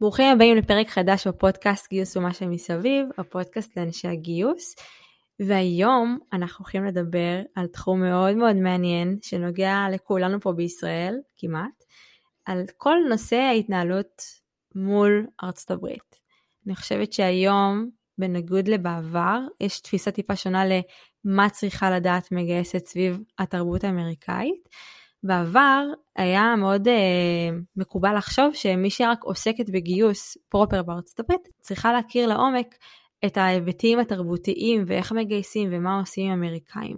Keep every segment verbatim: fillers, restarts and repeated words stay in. ברוכים הבאים לפרק חדש בפודקאסט גיוס ומה שמסביב, הפודקאסט לאנשי הגיוס, והיום אנחנו הולכים לדבר על תחום מאוד מאוד מעניין שנוגע לכולנו פה בישראל, כמעט, על כל נושא ההתנהלות מול ארצות הברית. אני חושבת שהיום, בניגוד לבעבר, יש תפיסה טיפה שונה למה צריכה לדעת מגייסת סביב התרבות האמריקאית. בעבר היה מאוד uh, מקובל לחשוב שמי שרק עוסקת בגיוס פרופר בארצות הברית צריכה להכיר לעומק את ההיבטים התרבותיים ואיך מגייסים ומה עושים אמריקאים.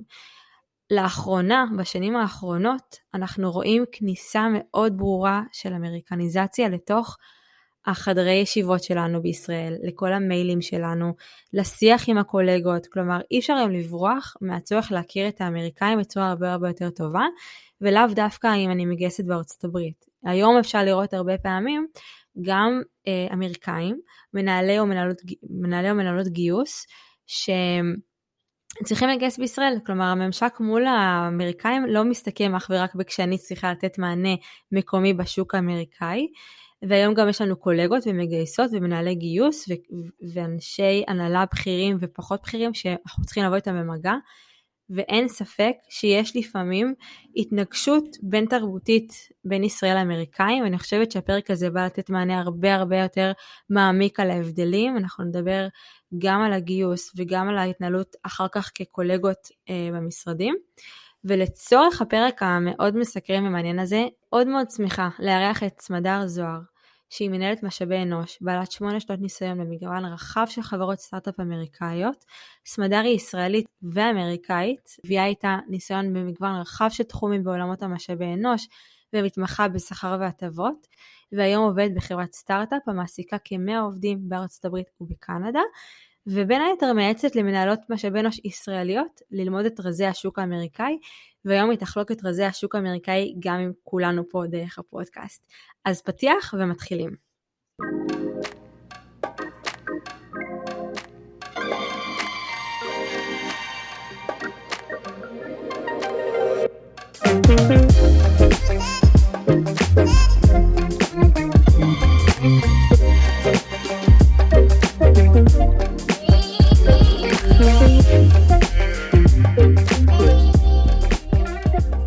לאחרונה, בשנים האחרונות, אנחנו רואים כניסה מאוד ברורה של אמריקניזציה לתוך החדרי ישיבות שלנו בישראל, לכל המיילים שלנו, לשיח עם הקולגות, כלומר אי אפשר היום לברוח מהצורך להכיר את האמריקאים בצורה הרבה הרבה יותר טובה, ולאו דווקא אם אני מגייסת בארצות הברית. היום אפשר לראות הרבה פעמים גם אה, אמריקאים, מנהלי או מנהלות, מנהלי או מנהלות גיוס, שצריכים לגייס בישראל, כלומר הממשק מול האמריקאים לא מסתכם אך ורק בכשאני צריכה לתת מענה מקומי בשוק האמריקאי, והיום גם יש לנו קולגות ומגייסות ומנהלי גיוס ו- ואנשי הנהלה בכירים ופחות בכירים שאנחנו צריכים לבוא איתם במגע, ואין ספק שיש לפעמים התנגשות בין תרבותית בין ישראל לאמריקאים, ואני חושבת שהפרק הזה בא לתת מענה הרבה הרבה יותר מעמיק על ההבדלים. אנחנו נדבר גם על הגיוס וגם על ההתנהלות אחר כך כקולגות אה, במשרדים, ולצורך הפרק המאוד מסקרן ומעניין הזה, עוד מאוד שמחה לארח את סמדר זוהר, שהיא מנהלת משאבי אנוש, בעלת שמונה שנות ניסיון במגוון רחב של חברות סטארט-אפ אמריקאיות. סמדר היא ישראלית ואמריקאית, הביאה איתה ניסיון במגוון רחב של תחומים בעולמות המשאבי אנוש, ומתמחה בשכר והטבות, והיום עובדת בחברת סטארט-אפ, המעסיקה כ-מאה עובדים בארצות הברית ובקנדה, ובין היתר מייעצת למנהלות משאבי אנוש ישראליות ללמוד את רזי השוק האמריקאי, והיום היא תחלוק את רזי השוק האמריקאי גם עם כולנו פה דרך הפודקאסט. אז פתיח ומתחילים.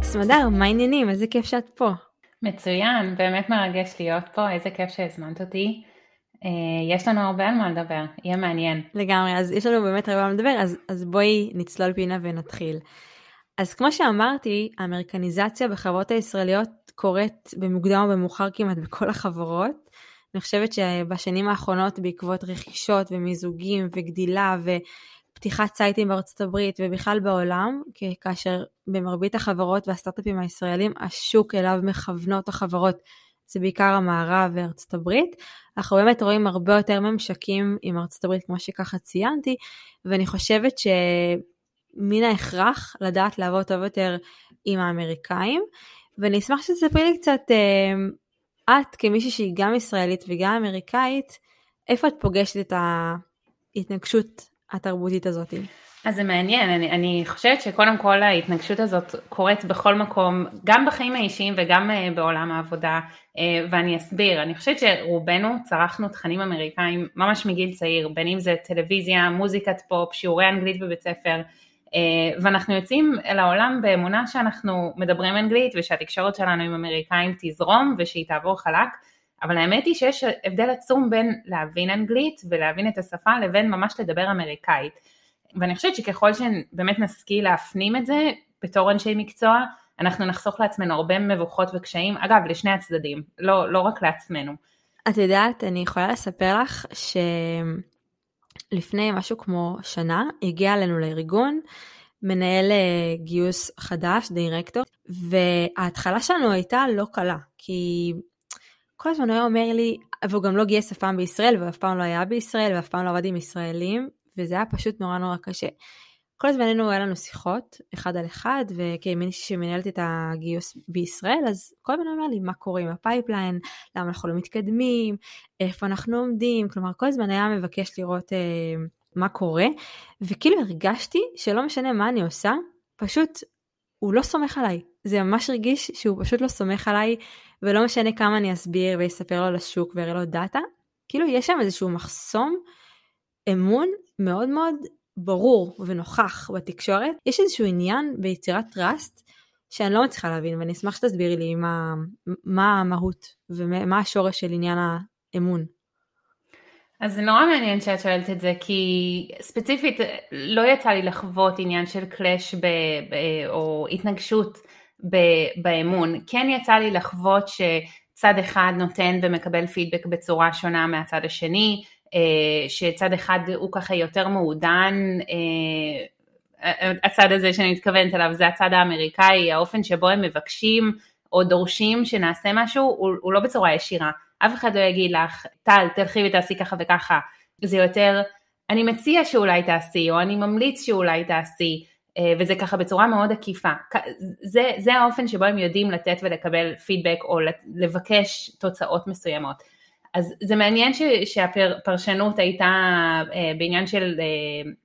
סמדר, מה העניינים? איזה כיף שאת פה. מצוין, באמת מרגש להיות פה, איזה כיף שהזמנת אותי. יש לנו הרבה על מה לדבר, יהיה מעניין. לגמרי, אז יש לנו באמת הרבה על מה לדבר, אז, אז בואי נצלול פינה ונתחיל. אז כמו שאמרתי, האמריקניזציה בחברות הישראליות קורית במוקדם או במאוחר כמעט בכל החברות. אני חושבת שבשנים האחרונות בעקבות רכישות ומיזוגים וגדילה ו... פתיחת סייטים בארצות הברית ובכלל בעולם, כי כאשר במרבית החברות והסטארט-אפים הישראלים, השוק אליו מכוונות החברות, זה בעיקר המערב וארצות הברית, אנחנו באמת רואים הרבה יותר ממשקים עם ארצות הברית, כמו שככה ציינתי, ואני חושבת שמן ההכרח לדעת לעבוד טוב יותר עם האמריקאים, ואני אשמח שתספרי לי קצת, את כמישהי שהיא גם ישראלית וגם אמריקאית, איפה את פוגשת את ההתנגשות התרבותית הזאת? אז זה מעניין, אני, אני חושבת שקודם כל ההתנגשות הזאת קורית בכל מקום, גם בחיים האישיים וגם בעולם העבודה, ואני אסביר, אני חושבת שרובנו צרכנו תכנים אמריקאים ממש מגיל צעיר, בין אם זה טלוויזיה, מוזיקת פופ, שיעורי אנגלית בבית ספר, ואנחנו יוצאים לעולם באמונה שאנחנו מדברים אנגלית, ושהתקשורת שלנו עם אמריקאים תזרום ושהיא תעבור חלק, אבל האמת היא שיש הבדל עצום בין להבין אנגלית ולהבין את השפה לבין ממש לדבר אמריקאית. ואני חושבת שככל שבאמת נשכיל להפנים את זה בתור אנשי מקצוע, אנחנו נחסוך לעצמנו הרבה מבוכות וקשיים, אגב, לשני הצדדים, לא, לא רק לעצמנו. את יודעת, אני יכולה לספר לך שלפני משהו כמו שנה, הגיע אלינו לארגון, מנהל גיוס חדש, דירקטור, וההתחלה שלנו הייתה לא קלה, כי... כל הזמן הוא היה אומר לי, והוא גם לא גייס אף פעם בישראל, ואף פעם לא היה בישראל, ואף פעם לא עבד עם ישראלים, וזה היה פשוט נורא נורא קשה. כל הזמננו היה לנו שיחות, אחד על אחד, וכמישהי שמנהלת את הגיוס בישראל, אז כל הזמן הוא אומר לי, מה קורה עם הפייפליין, למה אנחנו לא מתקדמים, איפה אנחנו עומדים, כלומר כל הזמן היה מבקש לראות אה, מה קורה, וכאילו הרגשתי שלא משנה מה אני עושה, פשוט הוא לא סומך עליי. זה ממש רגיש שהוא פשוט לא סומך עליי, ולא משנה כמה אני אסביר ויספר לו לשוק ויראה לו דאטה, כאילו יש שם איזשהו מחסום אמון מאוד מאוד ברור ונוכח בתקשורת. יש איזשהו עניין ביצירת טראסט שאני לא מצליחה להבין, ואני אשמח שתסבירי לי מה, מה המהות ומה השורש של עניין האמון. אז נורא מעניין שאת שואלת את זה, כי ספציפית לא יצא לי לחוות עניין של קלאש ב, ב, או התנגשות ב, באמון. כן יצא לי לחוות שצד אחד נותן ומקבל פידבק בצורה שונה מהצד השני, שצד אחד הוא ככה יותר מעודן, הצד הזה שאני מתכוונת עליו זה הצד האמריקאי, האופן שבו הם מבקשים או דורשים שנעשה משהו, הוא, הוא לא בצורה ישירה. אף אחד לא יגיד לך, טל, תלכי ותעשי ככה וככה, זה יותר, אני מציע שאולי תעשי, או אני ממליץ שאולי תעשי, וזה ככה בצורה מאוד עקיפה. זה, זה האופן שבו הם יודעים לתת ולקבל פידבק, או לבקש תוצאות מסוימות. אז זה מעניין ש, שהפרשנות הייתה בעניין של,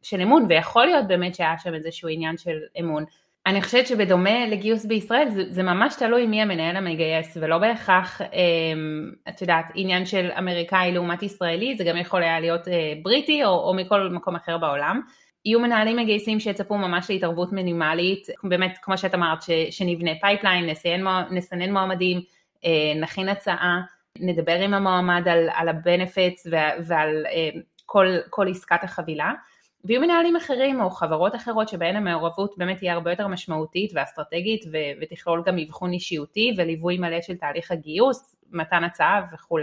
של אמון, ויכול להיות באמת שהיה שם איזשהו עניין של אמון. אני חושבת שבדומה לגיוס בישראל, זה, זה ממש תלוי מי המנהל המגייס, ולא בהכרח, את יודעת, עניין של אמריקאי לעומת ישראלי, זה גם יכול היה להיות בריטי, או, או מכל מקום אחר בעולם. יהיו מנהלים מגייסים שיצפו ממש להתערבות מינימלית, באמת, כמו שאת אמרת, ש, שנבנה פייפליין, נסנן, נסנן מועמדים, נכין הצעה, נדבר עם המועמד על, על הבנפיטס, ועל כל, כל עסקת החבילה. ויהיו מנהלים אחרים או חברות אחרות שבהן המעורבות באמת תהיה הרבה יותר משמעותית ואסטרטגית ו- ותכלול גם אבחון אישיותי וליווי מלא של תהליך הגיוס, מתן הצעה וכו'.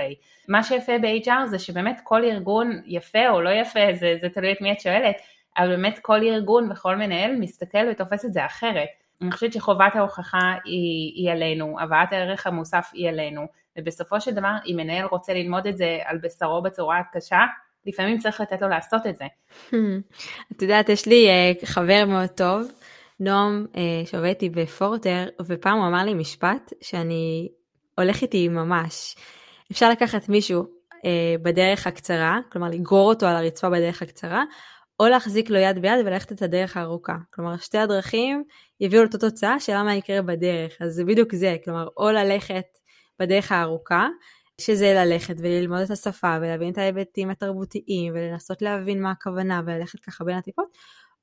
מה שיפה ב-אייץ' אר זה שבאמת כל ארגון יפה או לא יפה, זה, זה תלוי את מי את שואלת, אבל באמת כל ארגון וכל מנהל מסתכל ותופס את זה אחרת. אני חושבת שחובת ההוכחה היא, היא עלינו, הבאת הערך המוסף היא עלינו, ובסופו של דבר אם מנהל רוצה ללמוד את זה על בשרו בצורה קשה, לפעמים צריך לתת לו לעשות את זה. את יודעת, יש לי חבר מאוד טוב, נועם, שעובדתי בפורטר, ופעם הוא אמר לי משפט שאני הולך איתי ממש. אפשר לקחת מישהו בדרך הקצרה, כלומר לגרור אותו על הרצפה בדרך הקצרה, או להחזיק לו יד ביד וללכת את הדרך הארוכה. כלומר, שתי הדרכים יביאו לאותה תוצאה, שאלה מה יקרה בדרך. אז זה בדיוק זה, כלומר, או ללכת בדרך הארוכה, שזה ללכת וללמוד את השפה ולהבין את ההיבטים התרבותיים ולנסות להבין מה הכוונה וללכת ככה בין הטיפות,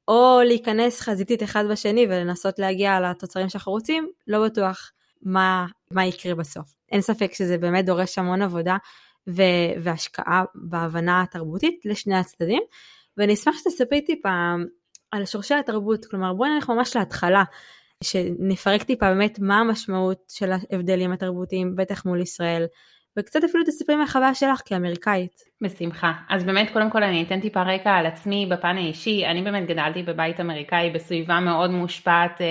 או להיכנס חזיתית אחד בשני ולנסות להגיע לתוצרים שאנחנו רוצים, לא בטוח מה, מה יקרה בסוף. אין ספק שזה באמת דורש המון עבודה ו- והשקעה בהבנה התרבותית לשני הצדדים, ואני אשמח שתספרי טיפה על שורשי התרבות, כלומר בואי נלך ממש להתחלה, שנפרק טיפה באמת מה המשמעות של ההבדלים התרבותיים, בטח מול ישראל, וקצת אפילו תספרי מהחוויה שלך כאמריקאית. בשמחה. אז באמת, קודם כל אני אתן טיפה רקע על עצמי בפן האישי. אני באמת גדלתי בבית אמריקאי בסביבה מאוד מושפעת אה,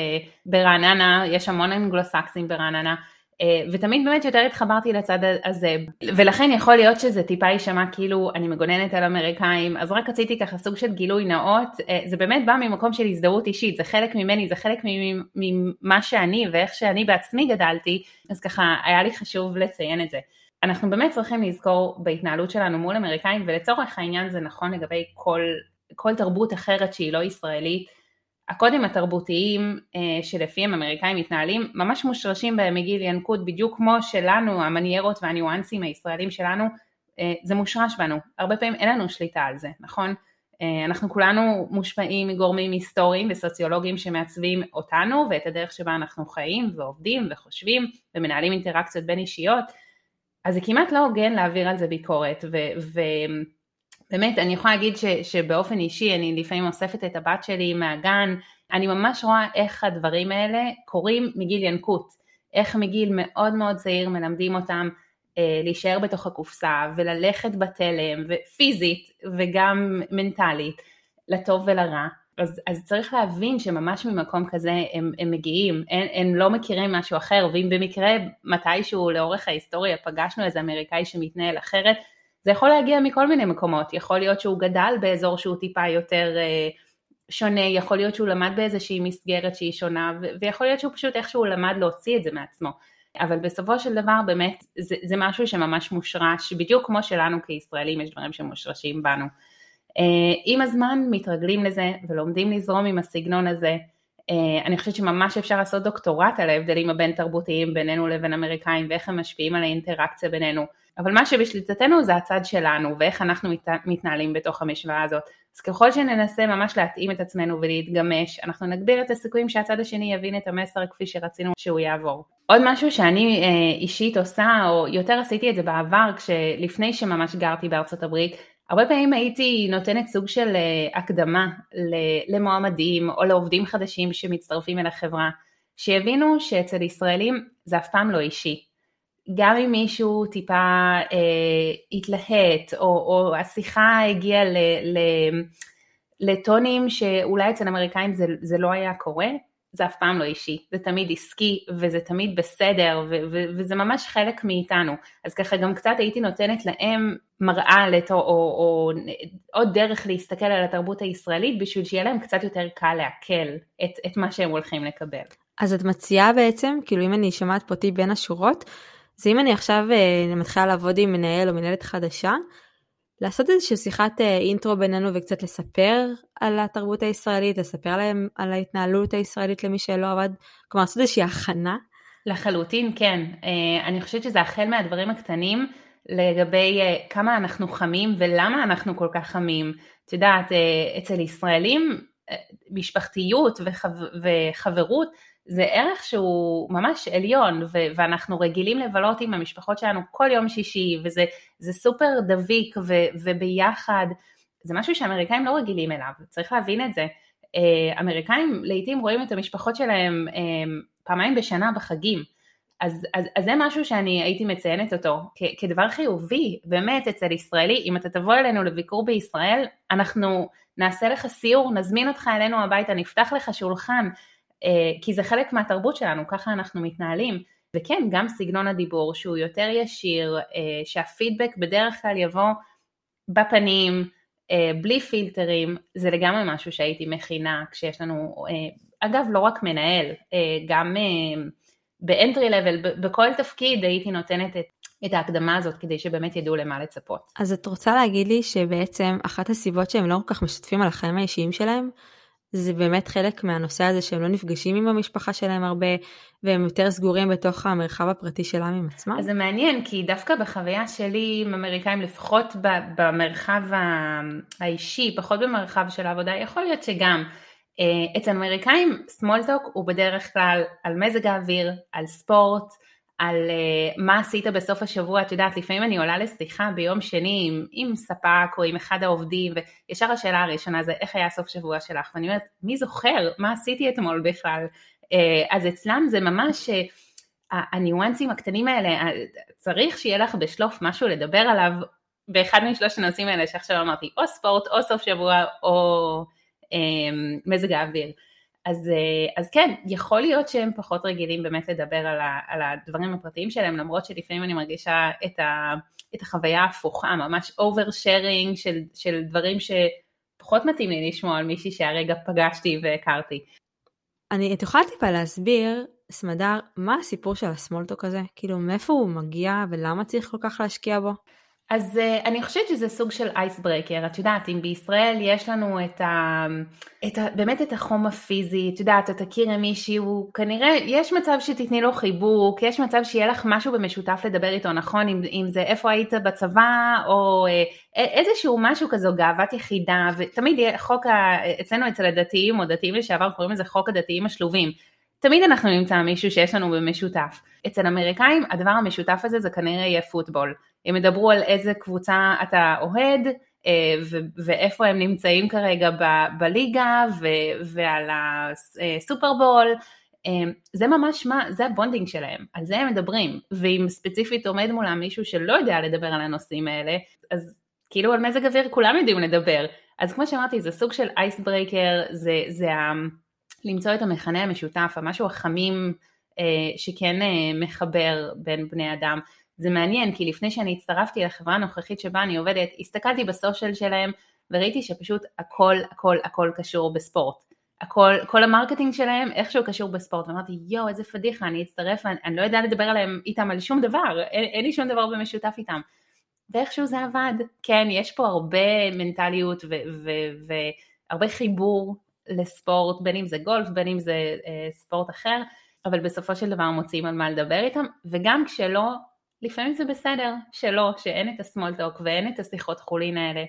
ברעננה, יש המון אנגלוסקסים ברעננה, אה, ותמיד באמת יותר התחברתי לצד הזה, ולכן יכול להיות שזה טיפה יישמע כאילו אני מגוננת על אמריקאים, אז רק רציתי ככה סוג של גילוי נאות, אה, זה באמת בא ממקום של הזדהות אישית, זה חלק ממני, זה חלק ממה שאני ואיך שאני בעצמי גדלתי, אז ככה היה לי חשוב לציין את זה. אנחנו באמת צריכים לזכור בהתנהלות שלנו מול אמריקאים, ולצורך העניין זה נכון לגבי כל, כל תרבות אחרת שהיא לא ישראלית. הקודים התרבותיים שלפיהם אמריקאים מתנהלים, ממש מושרשים בהם מגיל ינקות, בדיוק כמו שלנו, המניירות והניואנסים הישראלים שלנו, זה מושרש בנו. הרבה פעמים אין לנו שליטה על זה, נכון? אנחנו כולנו מושפעים מגורמים היסטוריים וסוציולוגיים שמעצבים אותנו, ואת הדרך שבה אנחנו חיים ועובדים וחושבים, ומנהלים אינטראקציות בין אישיות, אז זה כמעט לא הוגן להעביר על זה ביקורת, ובאמת אני יכולה להגיד ש, שבאופן אישי, אני לפעמים אוספת את הבת שלי מהגן, אני ממש רואה איך הדברים האלה קורים מגיל ינקות, איך מגיל מאוד מאוד צעיר מלמדים אותם אה, להישאר בתוך הקופסה, וללכת בתלם, ופיזית וגם מנטלית, לטוב ולרע, אז, אז צריך להבין שממש ממקום כזה הם, הם מגיעים, הם, הם לא מכירים משהו אחר, ואם במקרה מתישהו לאורך ההיסטוריה פגשנו איזה אמריקאי שמתנהל אחרת, זה יכול להגיע מכל מיני מקומות, יכול להיות שהוא גדל באזור שהוא טיפה יותר אה, שונה, יכול להיות שהוא למד באיזושהי מסגרת שהיא שונה, ו- ויכול להיות שהוא פשוט איכשהו למד להוציא את זה מעצמו, אבל בסופו של דבר באמת זה, זה משהו שממש מושרש, בדיוק כמו שלנו כישראלים יש דברים שמושרשים בנו, עם הזמן מתרגלים לזה ולומדים לזרום עם הסגנון הזה. אני חושבת שממש אפשר לעשות דוקטורט על ההבדלים הבין תרבותיים בינינו לבין אמריקאים ואיך הם משפיעים על האינטראקציה בינינו. אבל מה שבשליטתנו זה הצד שלנו, ואיך אנחנו מתנהלים בתוך המשוואה הזאת. אז ככל שננסה ממש להתאים את עצמנו ולהתגמש, אנחנו נגביר את הסיכויים שהצד השני יבין את המסר כפי שרצינו שהוא יעבור. עוד משהו שאני אישית עושה, או יותר עשיתי את זה בעבר, כשלפני שממש גרתי בארצות הברית, הרבה פעמים הייתי נותנת סוג של הקדמה למועמדים, או לעובדים חדשים שמצטרפים אל החברה, שיבינו שאצל ישראלים זה אף פעם לא אישי. גם אם מישהו טיפה אה, התלהט, או, או השיחה הגיעה ל, ל, לטונים שאולי אצל אמריקאים זה, זה לא היה קורה, זה אף פעם לא אישי, זה תמיד עסקי, וזה תמיד בסדר, ו, ו, וזה ממש חלק מאיתנו. אז ככה גם קצת הייתי נותנת להם מראה, לתו, או, או, או, או דרך להסתכל על התרבות הישראלית, בשביל שיהיה להם קצת יותר קל להקל את, את מה שהם הולכים לקבל. אז את מציעה בעצם, כאילו אם אני שמעת פה אותי בין השורות, אז אם אני עכשיו מתחילה לעבוד עם מנהל או מנהלת חדשה, לעשות איזושהי שיחת אינטרו בינינו וקצת לספר על התרבות הישראלית, לספר להם על ההתנהלות הישראלית למי שלא עבד, כלומר לעשות איזושהי הכנה. לחלוטין, כן. אני חושבת שזה החל מהדברים הקטנים לגבי כמה אנחנו חמים ולמה אנחנו כל כך חמים. את יודעת, אצל ישראלים, משפחתיות וחברות, זה ערך שהוא ממש עליון, ו- ואנחנו רגילים לבלות עם המשפחות שלנו כל יום שישי, וזה זה סופר דביק ו- וביחד, זה משהו שאמריקאים לא רגילים אליו, צריך להבין את זה. אמריקאים לעתים רואים את המשפחות שלהם פעמיים בשנה בחגים, אז, אז, אז זה משהו שאני הייתי מציינת אותו כ- כדבר חיובי, באמת אצל ישראלי, אם אתה תבוא אלינו לביקור בישראל, אנחנו נעשה לך סיור, נזמין אותך אלינו הביתה, נפתח לך שולחן, כי זה חלק מהתרבות שלנו, ככה אנחנו מתנהלים, וכן, גם סגנון הדיבור שהוא יותר ישיר, שהפידבק בדרך כלל יבוא בפנים, בלי פילטרים, זה לגמרי משהו שהייתי מכינה, כשיש לנו, אגב, לא רק מנהל, גם באנטרי לבל, בכל תפקיד הייתי נותנת את, את ההקדמה הזאת, כדי שבאמת ידעו למה לצפות. אז את רוצה להגיד לי שבעצם אחת הסיבות שהם לא כל כך משתפים על החיים האישיים שלהם, זה באמת חלק מהנושא הזה שהם לא נפגשים עם המשפחה שלהם הרבה, והם יותר סגורים בתוך המרחב הפרטי שלהם עם עצמם. אז זה מעניין, כי דווקא בחוויה שלי עם אמריקאים, לפחות במרחב האישי, פחות במרחב של העבודה, יכול להיות שגם אצל אמריקאים, סמולטוק הוא בדרך כלל על מזג האוויר, על ספורט, על מה עשית בסוף השבוע. את יודעת, לפעמים אני עולה לשיחה ביום שני עם, עם ספק או עם אחד העובדים, וישר השאלה הראשונה זה איך היה סוף שבוע שלך, ואני אומרת, מי זוכר? מה עשיתי אתמול בכלל? אז אצלם זה ממש, הניואנסים הקטנים האלה, צריך שיהיה לך בשלוף משהו לדבר עליו, באחד משלוש הנושאים האלה שעכשיו אמרתי, או ספורט, או סוף שבוע, או מזג האוויר. אז, אז כן, יכול להיות שהם פחות רגילים באמת לדבר על, ה, על הדברים הפרטיים שלהם, למרות שלפעמים אני מרגישה את, ה, את החוויה ההפוכה, ממש אובר-שרינג של, של דברים שפחות מתאים לי לשמוע על מישהי שהרגע פגשתי והכרתי. אני תוכל טיפה להסביר, סמדר, מה הסיפור של הסמולטוק הזה? כאילו, מאיפה הוא מגיע ולמה צריך כל כך להשקיע בו? אז אני חושבת שזה סוג של אייסברייקר. את יודעת, אם בישראל יש לנו את ה, את ה, באמת את החום הפיזי, את יודעת, אתה תכיר מישהו, כנראה יש מצב שתתני לו חיבוק, יש מצב שיהיה לך משהו במשותף לדבר איתו, נכון? אם, אם זה איפה היית בצבא, או איזשהו משהו כזו, גאוות יחידה, ותמיד יהיה חוק, אצלנו אצל הדתיים, או דתיים לשעבר, קוראים לזה חוק הדתיים השלובים. תמיד אנחנו נמצא מישהו שיש לנו במשותף. אצל אמריקאים, הדבר המשותף הזה זה כנראה יהיה פוטבול. הם מדברו על איזה קבוצה אתה אוהד, ואיפה הם נמצאים כרגע בליגה, ועל הסופרבול. זה ממש מה, זה הבונדינג שלהם, על זה הם מדברים. ואם ספציפית עומד מולה מישהו שלא יודע לדבר על הנושאים האלה, אז כאילו על מזג אוויר כולם יודעים לדבר. אז כמו שאמרתי, זה סוג של אייסברייקר, זה, זה ה... למצוא את המכנה המשותף, המשהו החמים שכן מחבר בין בני אדם. זה מעניין, כי לפני שאני הצטרפתי לחברה הנוכחית שבה אני עובדת, הסתכלתי בסושל שלהם, וראיתי שפשוט הכל, הכל, הכל קשור בספורט. הכל, כל המרקטינג שלהם איכשהו קשור בספורט. ואמרתי, יו, איזה פדיחה, אני אצטרף, אני, אני לא יודע לדבר עליהם איתם על שום דבר, אין, אין לי שום דבר במשותף איתם. ואיכשהו זה עבד. כן, יש פה הרבה מנטליות והרבה חיבור לספורט, בין אם זה גולף, בין אם זה אה, ספורט אחר, אבל בסופו של דבר מוצאים על מה לדבר איתם, וגם כשלא, לפעמים זה בסדר שלא, שאין את ה-small talk ואין את השיחות חולין האלה.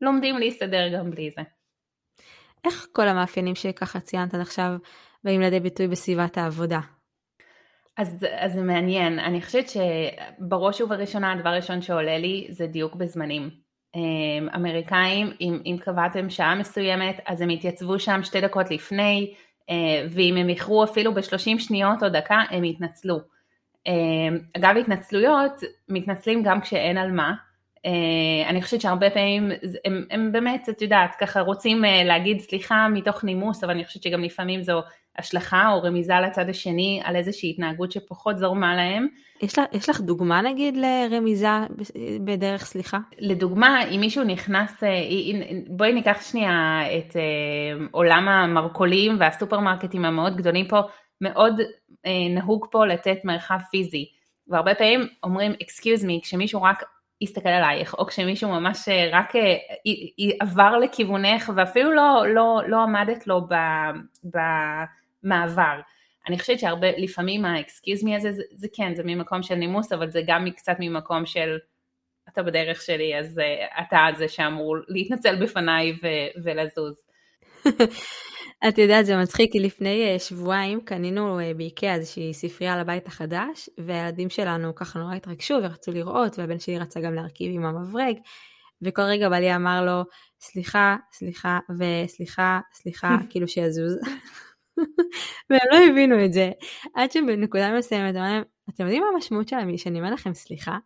לומדים להסתדר גם בלי זה. איך כל המאפיינים שככה ציינת עד עכשיו באים לידי ביטוי בסביבת העבודה? אז, אז זה מעניין. אני חושבת שבראש ובראשונה הדבר הראשון שעולה לי זה דיוק בזמנים. אמריקאים, אם, אם קבעתם שעה מסוימת, אז הם התייצבו שם שתי דקות לפני, ואם הם יחרו אפילו ב-שלושים שניות או דקה, הם יתנצלו. אגב, התנצלויות מתנצלים גם כשאין על מה. אני חושבת שהרבה פעמים הם, הם באמת, את יודעת, ככה רוצים להגיד סליחה מתוך נימוס, אבל אני חושבת שגם לפעמים זו השלכה או רמיזה לצד השני על איזושהי התנהגות שפחות זורמה להם. יש לך, יש לך דוגמה נגיד לרמיזה בדרך סליחה? לדוגמה, אם מישהו נכנס, בואי ניקח שנייה את עולם המרקולים והסופרמרקטים המאוד גדולים פה, מאוד נהוג פה לתת מרחב פיזי, והרבה פעמים אומרים excuse me כשמישהו רק הסתכל עלייך, או כשמישהו ממש רק עבר לכיוונך, ואפילו לא, לא, לא עמדת לו במעבר. אני חושבת שהרבה, לפעמים ה-excuse me הזה, זה, זה כן, זה ממקום של נימוס, אבל זה גם קצת ממקום של, אתה בדרך שלי, אז אתה זה שאמור להתנצל בפניי ו- ולזוז. את יודעת, זה מצחיק, כי לפני שבועיים קנינו באיקאה איזושהי ספרייה לבית החדש, והילדים שלנו ככה נורא התרגשו ורצו לראות, והבן שלי רצה גם להרכיב עם המברג, וכל רגע בעלי אמר לו, סליחה, סליחה, וסליחה, סליחה, כאילו שיזוז. והם לא הבינו את זה. עד שבנקודה מסוימת, אתם יודעים מה המשמעות שלהם, שאני אומר לכם סליחה?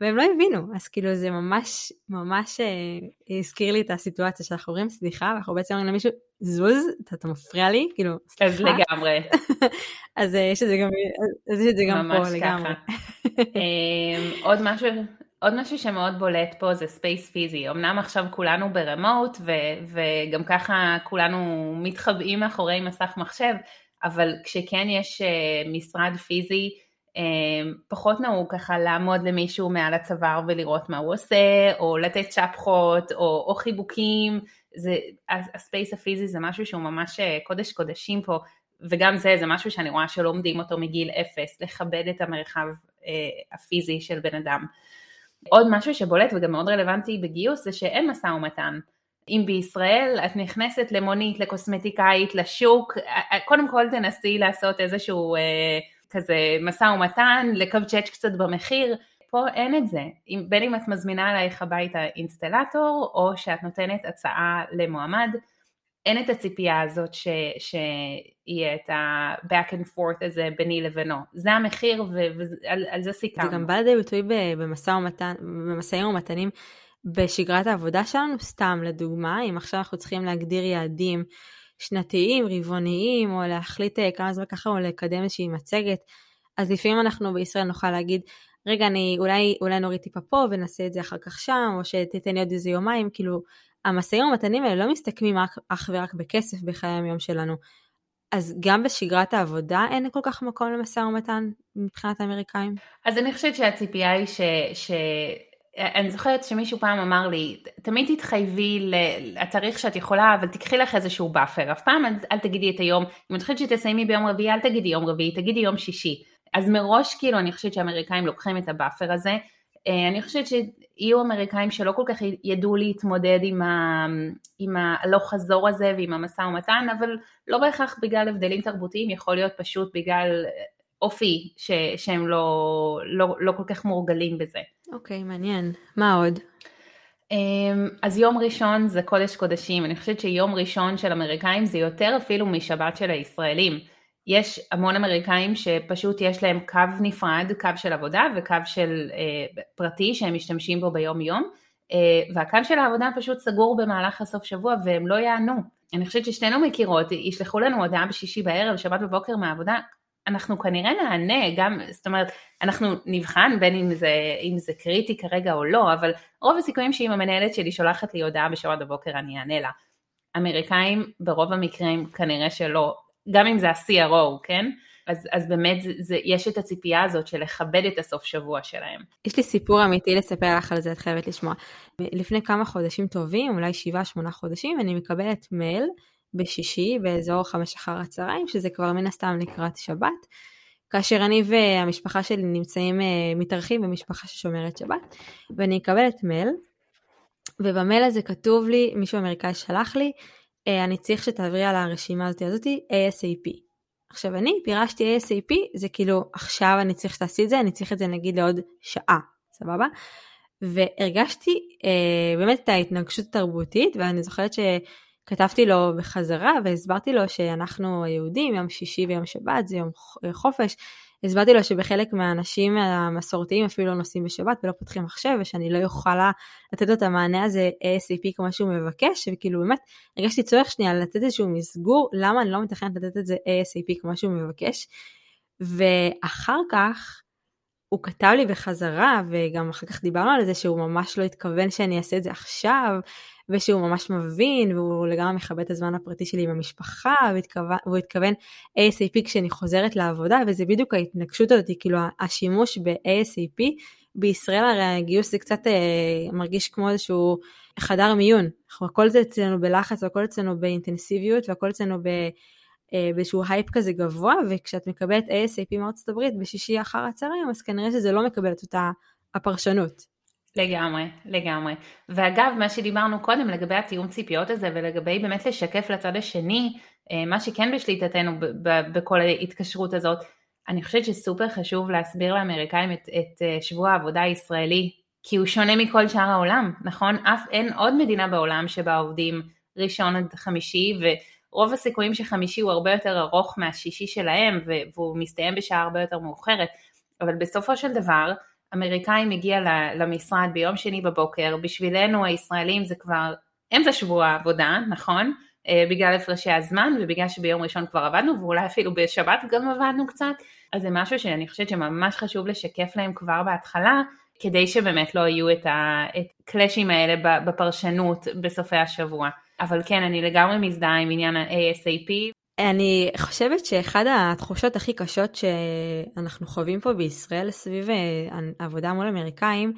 והם לא הבינו, אז כאילו זה ממש, ממש הזכיר לי את הסיטואציה שאנחנו אומרים סליחה, ואנחנו בעצם אומרים למישהו, זוז, אתה, אתה מפריע לי, כאילו, סליחה. אז לגמרי. אז יש את זה גם, אז יש את זה גם פה, לגמרי. עוד משהו, עוד משהו שמאוד בולט פה זה ספייס פיזי, אמנם עכשיו כולנו ברמוט, ו- וגם ככה כולנו מתחבאים מאחורי מסך מחשב, אבל כשכן יש משרד פיזי, פחות נהוג ככה לעמוד למישהו מעל הצוואר ולראות מה הוא עושה, או לתת שפחות, או, או חיבוקים, זה, הספייס הפיזי זה משהו שהוא ממש קודש קודשים פה, וגם זה, זה משהו שאני רואה שלומדים אותו מגיל אפס, לכבד את המרחב הפיזי של בן אדם. עוד משהו שבולט וגם מאוד רלוונטי בגיוס, זה שאין משא ומתן. אם בישראל את נכנסת למונית, לקוסמטיקאית, לשוק, קודם כל תנסי לעשות איזשהו כזה מסע ומתן, לקבצ'ץ' קצת במחיר, פה אין את זה, בין אם את מזמינה עלייך הביתה אינסטלטור, או שאת נותנת הצעה למועמד, אין את הציפייה הזאת ש... שיהיה את ה-back and forth הזה ביני לבינו, זה המחיר ועל ו... זה סיכם. זה גם בא לידי ביטוי במסע ומתן, במסעים ומתנים, בשגרת העבודה שלנו, סתם לדוגמה, אם עכשיו אנחנו צריכים להגדיר יעדים, שנתיים, רבעוניים, או להחליט כמה זמן ככה, או לקדם איזושהי מצגת, אז לפעמים אנחנו בישראל נוכל להגיד, רגע, אני אולי, אולי נוריד טיפה פה, ונעשה את זה אחר כך שם, או שתתן לי עוד איזה יומיים, כאילו, המסעים ומתנים האלה לא מסתכמים אך, אך ורק בכסף בחיי היום שלנו, אז גם בשגרת העבודה אין כל כך מקום למסע ומתן, מבחינת האמריקאים? אז אני חושבת שהציפייה היא ש... ש... אני זוכרת שמישהו פעם אמר לי, תמיד תתחייבי לתאריך שאת יכולה, אבל תקחי לך איזשהו באפר, אף פעם אל תגידי את היום, אם את חושבת שתסיימי ביום רביעי, אל תגידי יום רביעי, תגידי יום שישי. אז מראש כאילו אני חושבת שהאמריקאים לוקחים את הבאפר הזה, אני חושבת שיהיו אמריקאים שלא כל כך ידעו להתמודד עם הלא חזור הזה ועם המשא ומתן, אבל לא בהכרח בגלל הבדלים תרבותיים, יכול להיות פשוט בגלל אופי שהם לא, לא, לא כל כך מורגלים בזה. אוקיי, מעניין. מה עוד? אז יום ראשון זה קודש קודשים. אני חושבת שיום ראשון של אמריקאים זה יותר אפילו משבת של הישראלים. יש המון אמריקאים שפשוט יש להם קו נפרד, קו של עבודה וקו של פרטי שהם משתמשים בו ביום יום, והקו של העבודה פשוט סגור במהלך הסוף שבוע והם לא יענו. אני חושבת ששתינו מכירות, ישלחו לנו הודעה בשישי בערב, שבת בבוקר מהעבודה, אנחנו כנראה נענה גם, זאת אומרת, אנחנו נבחן בין אם זה, אם זה קריטי כרגע או לא, אבל רוב הסיכויים שאם המנהלת שלי שולחת לי הודעה בשבת בבוקר אני אענה לה. אמריקאים ברוב המקרים כנראה שלא, גם אם זה ה-סי אר או, כן? אז, אז באמת זה, זה, יש את הציפייה הזאת של לכבד את הסוף שבוע שלהם. יש לי סיפור אמיתי לספר לך על זה, את חייבת לשמוע. לפני כמה חודשים טובים, אולי שבעה, שמונה חודשים, אני מקבלת מייל, בשישי, באזור חמש אחר הצהריים, שזה כבר מן הסתם לקראת שבת, כאשר אני והמשפחה שלי נמצאים מתארחים במשפחה ששומרת שבת, ואני אקבלת מייל, ובמייל הזה כתוב לי, מישהו אמריקאי שלח לי, אני צריך שתעברי על הרשימה הזאת הזאת, איי אס איי פי. עכשיו אני פירשתי איי אס איי פי, זה כאילו עכשיו אני צריך שתעשי את זה, אני צריך את זה נגיד לעוד שעה, סבבה? והרגשתי אה, באמת את ההתנגשות התרבותית, ואני זוכרת שכתבתי לו בחזרה, והסברתי לו שאנחנו יהודים, יום שישי ויום שבת, זה יום חופש, הסברתי לו שבחלק מהאנשים המסורתיים אפילו לא נוסעים בשבת, ולא פותחים מחשב, ושאני לא יכולה לתת לו את המענה הזה איי אס איי פי כמו שהוא מבקש, וכאילו באמת הרגשתי צורך שנייה לתת איזשהו מסגור, למה אני לא מתכנת לתת את זה איי אס איי פי כמו שהוא מבקש, ואחר כך, הוא כתב לי בחזרה, וגם אחר כך דיברנו על זה, שהוא ממש לא התכוון שאני אעשה את זה עכשיו, ושהוא ממש מבין, והוא לגמרי מכבד את הזמן הפרטי שלי עם המשפחה, והוא התכוון איי אס איי פי כשאני חוזרת לעבודה, וזה בדיוק ההתנגשות הזאת, כאילו השימוש ב-איי אס איי פי, בישראל הרי הגיוס זה קצת מרגיש כמו איזשהו חדר מיון, הכל זה אצלנו בלחץ, והכל אצלנו באינטנסיביות, והכל אצלנו ב... באיזשהו הייפ כזה גבוה, וכשאת מקבלת איי אס איי פי מארצות הברית בשישי אחר הצהריים, אז כנראה שזה לא מקבלת אותה הפרשנות. לגמרי, לגמרי. ואגב, מה שדיברנו קודם לגבי התיאום ציפיות הזה, ולגבי באמת לשקף לצד השני, מה שכן בשליטתנו בכל ההתקשרות הזאת, אני חושבת שסופר חשוב להסביר לאמריקאים את, את שבוע העבודה הישראלי, כי הוא שונה מכל שאר העולם, נכון? אף אין עוד מדינה בעולם שבה עובדים ראשון עד חמישי, ו... רוב הסיכויים שחמישי הוא הרבה יותר ארוך מהשישי שלהם, והוא מסתיים בשעה הרבה יותר מאוחרת, אבל בסופו של דבר, אמריקאים הגיע למשרד ביום שני בבוקר, בשבילנו הישראלים זה כבר, הם זה שבוע העבודה, נכון? בגלל הפרשי הזמן, ובגלל שביום ראשון כבר עבדנו, ואולי אפילו בשבת גם עבדנו קצת, אז זה משהו שאני חושבת שממש חשוב לשקף להם כבר בהתחלה, כדי שבאמת לא יהיו את הקלאשים האלה בפרשנות בסופי השבוע. אבל כן, אני לגמרי מזדהה עם עניין ה-איי אס איי פי. אני חושבת שאחד התחושות הכי קשות שאנחנו חווים פה בישראל סביב עבודה מול אמריקאים,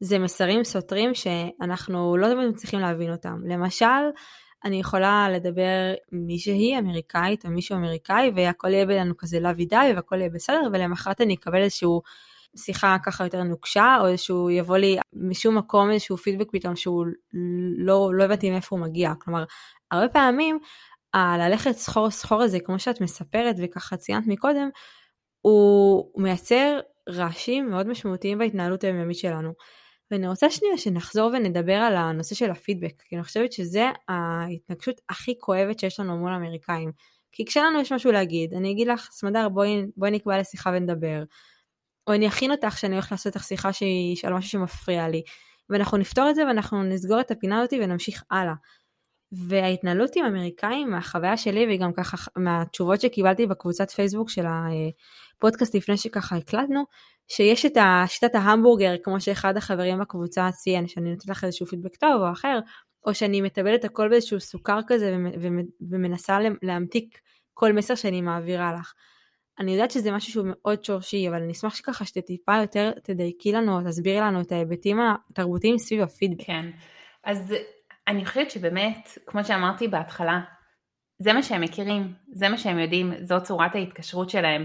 זה מסרים סותרים שאנחנו לא תמיד צריכים להבין אותם. למשל, אני יכולה לדבר מישהי אמריקאית או מישהו אמריקאי, והכל יהיה בינינו כזה לוידאי והכל יהיה בסדר, ולמחרת אני אקבל איזשהו שיחה ככה יותר נוקשה, או איזשהו יבוא לי משום מקום איזשהו פידבק פתאום שהוא לא, לא הבנתי מאיפה הוא מגיע. כלומר, הרבה פעמים הללכת סחור סחור הזה, כמו שאת מספרת וככה ציינת מקודם, הוא מייצר רעשים מאוד משמעותיים בהתנהלות היומיומית שלנו. ואני רוצה שנייה שנחזור ונדבר על הנושא של הפידבק, כי אני חושבת שזה ההתנגשות הכי כואבת שיש לנו מול אמריקאים. כי כשלנו יש משהו להגיד, אני אגיד לך, סמדר, בואי, בואי נקבע לשיחה ונדבר. או אני אכין אותך שאני הולך לעשות לך שיחה שיש על משהו שמפריע לי, ואנחנו נפתור את זה, ואנחנו נסגור את הפינה אותי, ונמשיך הלאה. וההתנהלות עם אמריקאים, מהחוויה שלי, וגם ככה מהתשובות שקיבלתי בקבוצת פייסבוק של הפודקאסט לפני שככה הקלטנו, שיש את שיטת ההמבורגר, כמו שאחד החברים בקבוצה ציין, שאני נותנת לך איזשהו פידבק טוב או אחר, או שאני מטבלת הכל באיזשהו סוכר כזה, ומנסה להמתיק כל מסר שאני מעבירה לך. אני יודעת שזה משהו שהוא מאוד שורשי, אבל אני אשמח שככה שתטיפה יותר תדייקי לנו, תסבירי לנו את ההיבטים התרבותיים סביב הפידבק. כן, אז אני חושבת שבאמת, כמו שאמרתי בהתחלה, זה מה שהם מכירים, זה מה שהם יודעים, זו צורת ההתקשרות שלהם.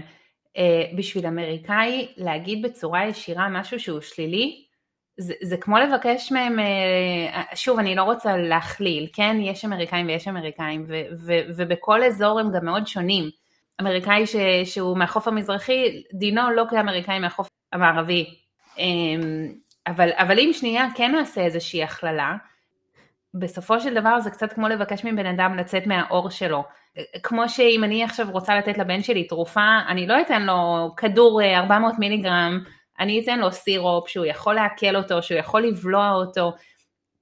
בשביל אמריקאי, להגיד בצורה ישירה משהו שהוא שלילי, זה, זה כמו לבקש מהם, שוב, אני לא רוצה להכליל, כן, יש אמריקאים ויש אמריקאים, ו, ו, ובכל אזור הם גם מאוד שונים, אמריקאי ש... שהוא מהחוף המזרחי, דינו לא כאמריקאי מהחוף המערבי, אבל, אבל אם שנייה כן נעשה איזושהי הכללה, בסופו של דבר זה קצת כמו לבקש מבן אדם לצאת מהאור שלו, כמו שאם אני עכשיו רוצה לתת לבן שלי תרופה, אני לא אתן לו כדור ארבע מאות מיליגרם, אני אתן לו סירופ שהוא יכול להקל אותו, שהוא יכול לבלוע אותו,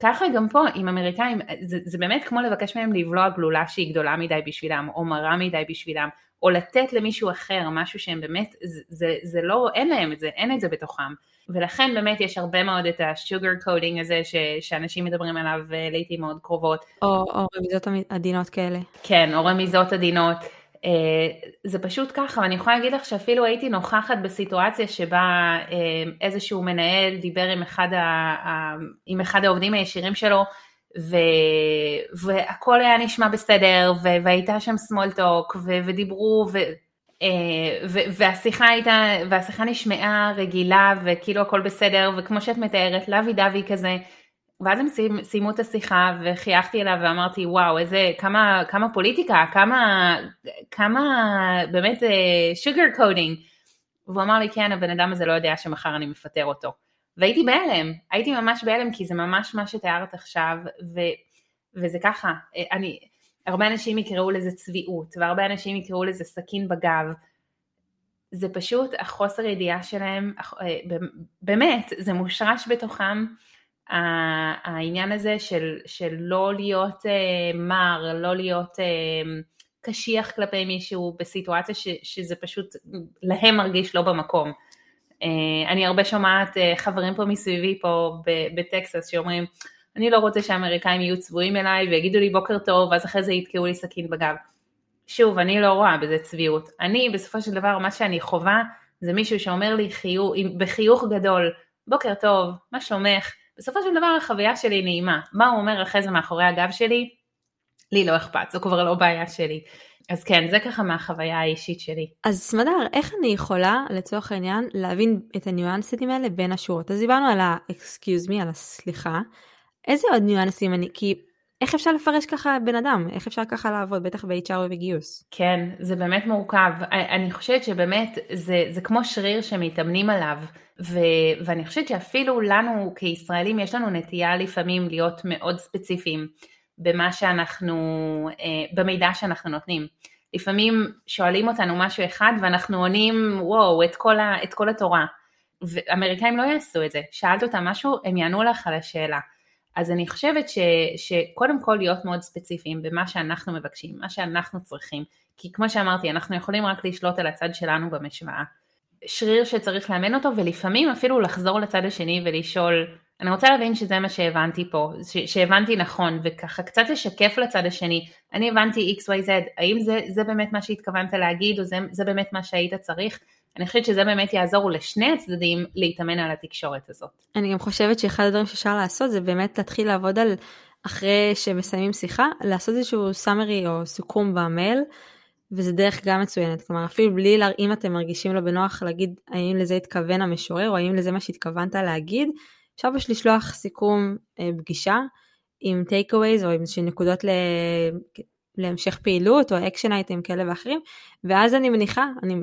ככה גם פה עם אמריקאים, זה, זה באמת כמו לבקש מהם לבלוע גלולה שהיא גדולה מדי בשבילם, או מרה מדי בשבילם, או לתת למישהו אחר, משהו שהם באמת, זה, זה, זה לא, אין להם את זה, אין את זה בתוכם, ולכן באמת יש הרבה מאוד את ה-sugar coating הזה, ש, שאנשים מדברים עליו לעתים מאוד קרובות. או, או רמיזות עדינות כאלה. כן, או רמיזות עדינות, זה פשוט ככה, ואני יכולה להגיד לך שאפילו הייתי נוכחת בסיטואציה שבה איזשהו מנהל דיבר עם אחד, ה, עם אחד העובדים הישירים שלו, ו... והכל היה נשמע בסדר, והייתה שם סמול טוק, ודיברו, והשיחה הייתה, והשיחה נשמעה רגילה, וכאילו הכל בסדר, וכמו שאת מתארת, לוי דווי כזה, ואז הם סיימו את השיחה, וחייכתי אליו ואמרתי, וואו, איזה, כמה, כמה פוליטיקה, כמה, כמה, באמת, sugar coating. והוא אמר לי, כן, הבן אדם הזה לא יודע שמחר אני מפטר אותו. והייתי בהלם, הייתי ממש בהלם, כי זה ממש מה שתיארת עכשיו, ו, וזה ככה, אני, הרבה אנשים יקראו לזה צביעות, והרבה אנשים יקראו לזה סכין בגב, זה פשוט החוסר ידיעה שלהם, באמת, זה מושרש בתוכם, העניין הזה של, של לא להיות מר, לא להיות קשיח כלפי מישהו, בסיטואציה ש, שזה פשוט להם מרגיש לא במקום. אני הרבה שומעת חברים פה מסביבי, פה בטקסס, שאומרים, אני לא רוצה שהאמריקאים יהיו צבועים אליי, ויגידו לי בוקר טוב, ואז אחרי זה יתקעו לי סכין בגב. שוב, אני לא רואה בזה צביעות. אני, בסופו של דבר, מה שאני חובה, זה מישהו שאומר לי בחיוך גדול, בוקר טוב, מה שלומך? בסופו של דבר, החוויה שלי נעימה. מה הוא אומר אחרי זה מאחורי הגב שלי? לי לא אכפת, זו כבר לא בעיה שלי. אז כן, זה ככה מהחוויה האישית שלי. אז סמדר, איך אני יכולה, לצורך העניין, להבין את הניואנסים האלה בין השורות? אז דיברנו על ה-excuse me, על הסליחה. איזה עוד ניואנסים אני, כי איך אפשר לפרש ככה בן אדם? איך אפשר ככה לעבוד, בטח ב-אייץ' אר ובגיוס? כן, זה באמת מורכב. אני חושבת שבאמת זה, זה כמו שריר שמתאמנים עליו, ו, ואני חושבת שאפילו לנו כישראלים יש לנו נטייה לפעמים להיות מאוד ספציפיים במה שאנחנו, במידע שאנחנו נותנים. לפעמים שואלים אותנו משהו אחד ואנחנו עונים, וואו, את כל, ה, את כל התורה. ואמריקאים לא יעשו את זה. שאלת אותם משהו, הם יענו לך על השאלה. אז אני חושבת ש, שקודם כל להיות מאוד ספציפיים במה שאנחנו מבקשים, מה שאנחנו צריכים, כי כמו שאמרתי, אנחנו יכולים רק לשלוט על הצד שלנו במשוואה. שריר שצריך לאמן אותו, ולפעמים אפילו לחזור לצד השני ולשאול, אני רוצה להבין שזה מה שהבנתי פה, ש, שהבנתי נכון, וככה קצת לשקף לצד השני, אני הבנתי אקס וואי זד, האם זה, זה באמת מה שהתכוונת להגיד, או זה, זה באמת מה שהיית צריך? אני חושבת שזה באמת יעזור לשני הצדדים להתאמן על התקשורת הזאת. אני גם חושבת שאחד הדברים שאפשר לעשות, זה באמת להתחיל לעבוד על, אחרי שמסיימים שיחה, לעשות איזשהו סאמרי או סיכום במייל, וזה דרך גם מצוינת. כלומר, אפילו בלי להראים אתם מרגישים לו בנוח, להגיד האם לזה התכוון המשורר, או האם לזה מה שהתכוונת להגיד, אפשר פשוט לשלוח סיכום פגישה, עם takeaways, או עם נקודות ל... להמשך פעילות, או action item כאלה ואחרים, ואז אני מניחה, אני...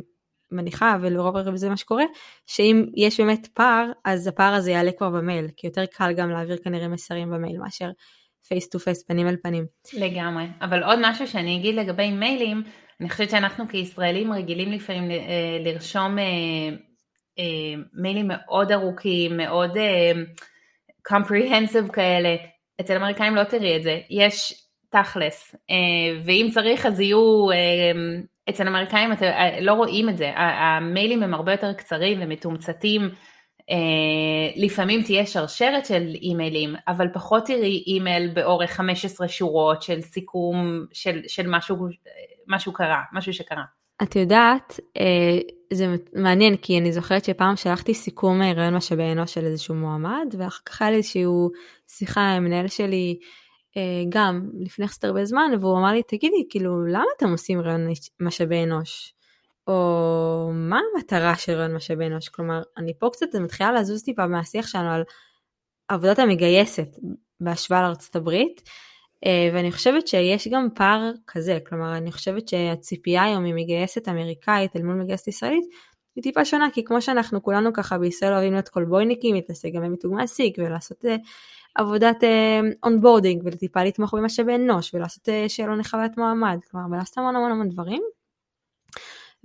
מניחה, ולרוב הרבה זה מה שקורה, שאם יש באמת פער, אז הפער הזה יעלה כבר במייל, כי יותר קל גם להעביר כנראה מסרים במייל, מאשר פייס טו פייס, פנים על פנים. לגמרי, אבל עוד משהו שאני אגיד לגבי מיילים, אני חושבת שאנחנו כישראלים רגילים לפעמים לרשום מיילים מאוד ארוכים, מאוד comprehensive כאלה, אצל אמריקאים לא תראי את זה, יש תכלס, ואם צריך אז יהיו... אצל אמריקאים אתם לא רואים את זה, המיילים הם הרבה יותר קצרים ומתומצתים, לפעמים תהיה שרשרת של אימיילים, אבל פחות תראי אימייל באורך חמש עשרה שורות של סיכום, של, של משהו, משהו קרה, משהו שקרה. את יודעת, זה מעניין, כי אני זוכרת שפעם שלחתי סיכום רעיון משאבי אנוש של איזשהו מועמד, ואחר כך היה לי איזשהו שיחה עם מנהל שלי, גם לפני חסת הרבה זמן, והוא אמר לי, תגידי, כאילו, למה אתם עושים רעיון משאבי אנוש? או מה המטרה של רעיון משאבי אנוש? כלומר, אני פה קצת מתחילה לזוז טיפה מהשיח שלנו על עבודת המגייסת בהשוואה לארצות הברית, ואני חושבת שיש גם פער כזה, כלומר, אני חושבת שהציפייה היום היא מגייסת אמריקאית אל מול מגייסת ישראלית, היא טיפה שונה, כי כמו שאנחנו כולנו ככה בישראל אוהבים להיות קולבויניקים, להתנסה גם במיתוג מעסיק ולעשות עבודת אונבורדינג, uh, ולטיפה לתמוך במה שבאנוש, ולעשות uh, שאלון לחוות מועמד, כלומר, ולעשות המון המון המון דברים,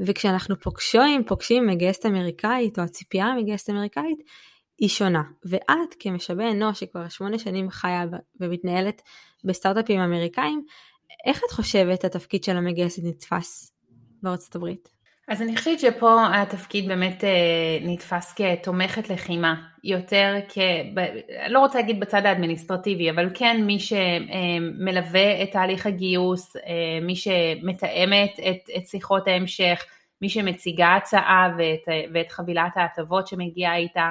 וכשאנחנו פוגשים, פוגשים מגייסת אמריקאית, או הציפייה מגייסת אמריקאית, היא שונה, ואת כמשאבי אנוש, שכבר שמונה שנים חיה ומתנהלת בסטארט-אפים אמריקאים, איך את חושבת התפקיד של המגייסת נתפס בארצות הברית? אז אני חושבת שפה התפקיד באמת נתפס כתומכת לחימה, יותר כ... לא רוצה להגיד בצד האדמיניסטרטיבי, אבל כן מי שמלווה את תהליך הגיוס, מי שמתאמת את, את שיחות ההמשך, מי שמציגה הצעה ואת, ואת חבילת ההטבות שמגיעה איתה,